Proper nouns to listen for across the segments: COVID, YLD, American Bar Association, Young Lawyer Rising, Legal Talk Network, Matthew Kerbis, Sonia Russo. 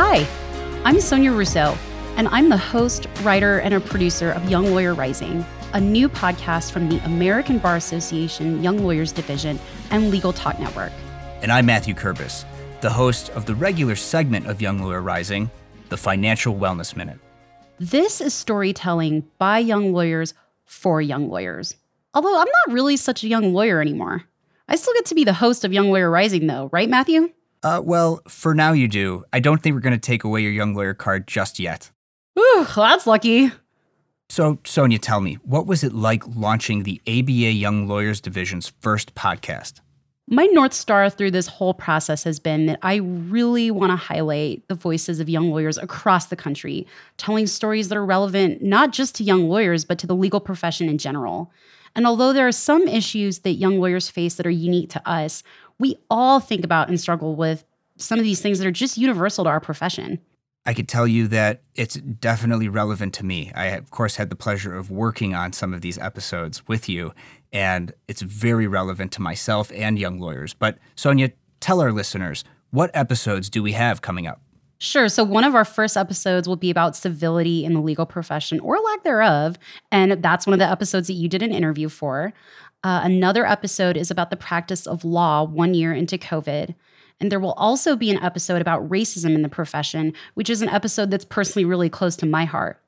Hi, I'm Sonia Russo, and I'm the host, writer, and a producer of Young Lawyer Rising, a new podcast from the American Bar Association Young Lawyers Division and Legal Talk Network. And I'm Matthew Kerbis, the host of the regular segment of Young Lawyer Rising, the Financial Wellness Minute. This is storytelling by young lawyers for young lawyers. Although I'm not really such a young lawyer anymore. I still get to be the host of Young Lawyer Rising, though, right, Matthew? Well, for now you do. I don't think we're going to take away your young lawyer card just yet. Ooh, that's lucky. So, Sonia, tell me, what was it like launching the ABA Young Lawyers Division's first podcast? My North Star through this whole process has been that I really want to highlight the voices of young lawyers across the country, telling stories that are relevant not just to young lawyers, but to the legal profession in general. And although there are some issues that young lawyers face that are unique to us, we all think about and struggle with some of these things that are just universal to our profession. I could tell you that it's definitely relevant to me. I, of course, had the pleasure of working on some of these episodes with you, and it's very relevant to myself and young lawyers. But Sonia, tell our listeners, what episodes do we have coming up? Sure. So one of our first episodes will be about civility in the legal profession or lack thereof. And that's one of the episodes that you did an interview for. Another episode is about the practice of law 1 year into COVID. And there will also be an episode about racism in the profession, which is an episode that's personally really close to my heart.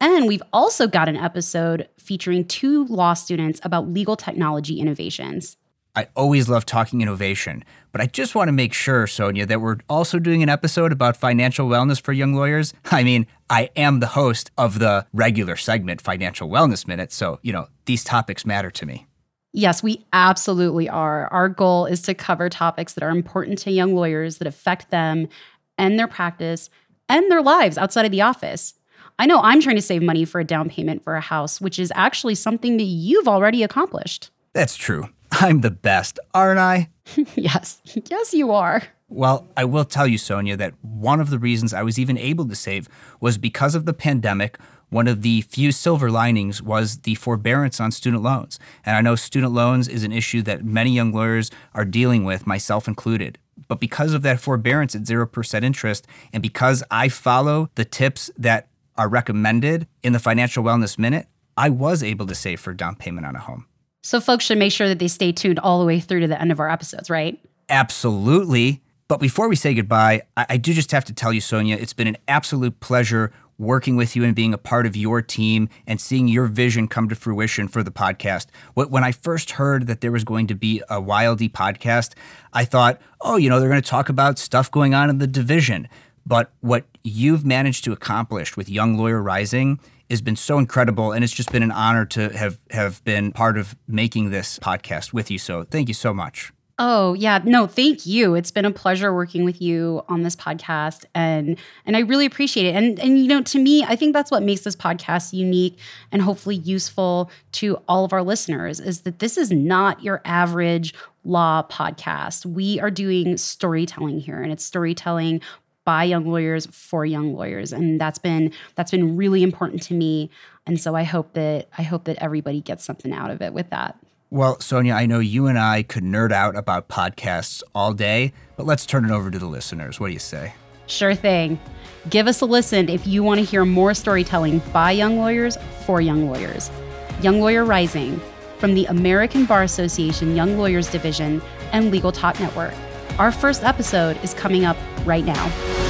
And we've also got an episode featuring two law students about legal technology innovations. I always love talking innovation, but I just want to make sure, Sonia, that we're also doing an episode about financial wellness for young lawyers. I mean, I am the host of the regular segment, Financial Wellness Minute, so, these topics matter to me. Yes, we absolutely are. Our goal is to cover topics that are important to young lawyers that affect them and their practice and their lives outside of the office. I know I'm trying to save money for a down payment for a house, which is actually something that you've already accomplished. That's true. I'm the best, aren't I? Yes. Yes, you are. Well, I will tell you, Sonia, that one of the reasons I was even able to save was because of the pandemic. One of the few silver linings was the forbearance on student loans. And I know student loans is an issue that many young lawyers are dealing with, myself included. But because of that forbearance at 0% interest, and because I follow the tips that are recommended in the Financial Wellness Minute, I was able to save for down payment on a home. So folks should make sure that they stay tuned all the way through to the end of our episodes, right? Absolutely. But before we say goodbye, I do just have to tell you, Sonia, it's been an absolute pleasure working with you and being a part of your team and seeing your vision come to fruition for the podcast. When I first heard that there was going to be a YLD podcast, I thought, they're going to talk about stuff going on in the division. But what you've managed to accomplish with Young Lawyer Rising has been so incredible, and it's just been an honor to have been part of making this podcast with you. So thank you so much. Oh, yeah. No, thank you. It's been a pleasure working with you on this podcast, and I really appreciate it. And to me, I think that's what makes this podcast unique and hopefully useful to all of our listeners, is that this is not your average law podcast. We are doing storytelling here, and it's storytelling by young lawyers for young lawyers, and that's been really important to me. And so I hope that everybody gets something out of it with that. Well, Sonia, I know you and I could nerd out about podcasts all day, but let's turn it over to the listeners. What do you say? Sure thing. Give us a listen if you want to hear more storytelling by young lawyers for young lawyers. Young Lawyer Rising, from the American Bar Association Young Lawyers Division and Legal Talk Network. Our first episode is coming up right now.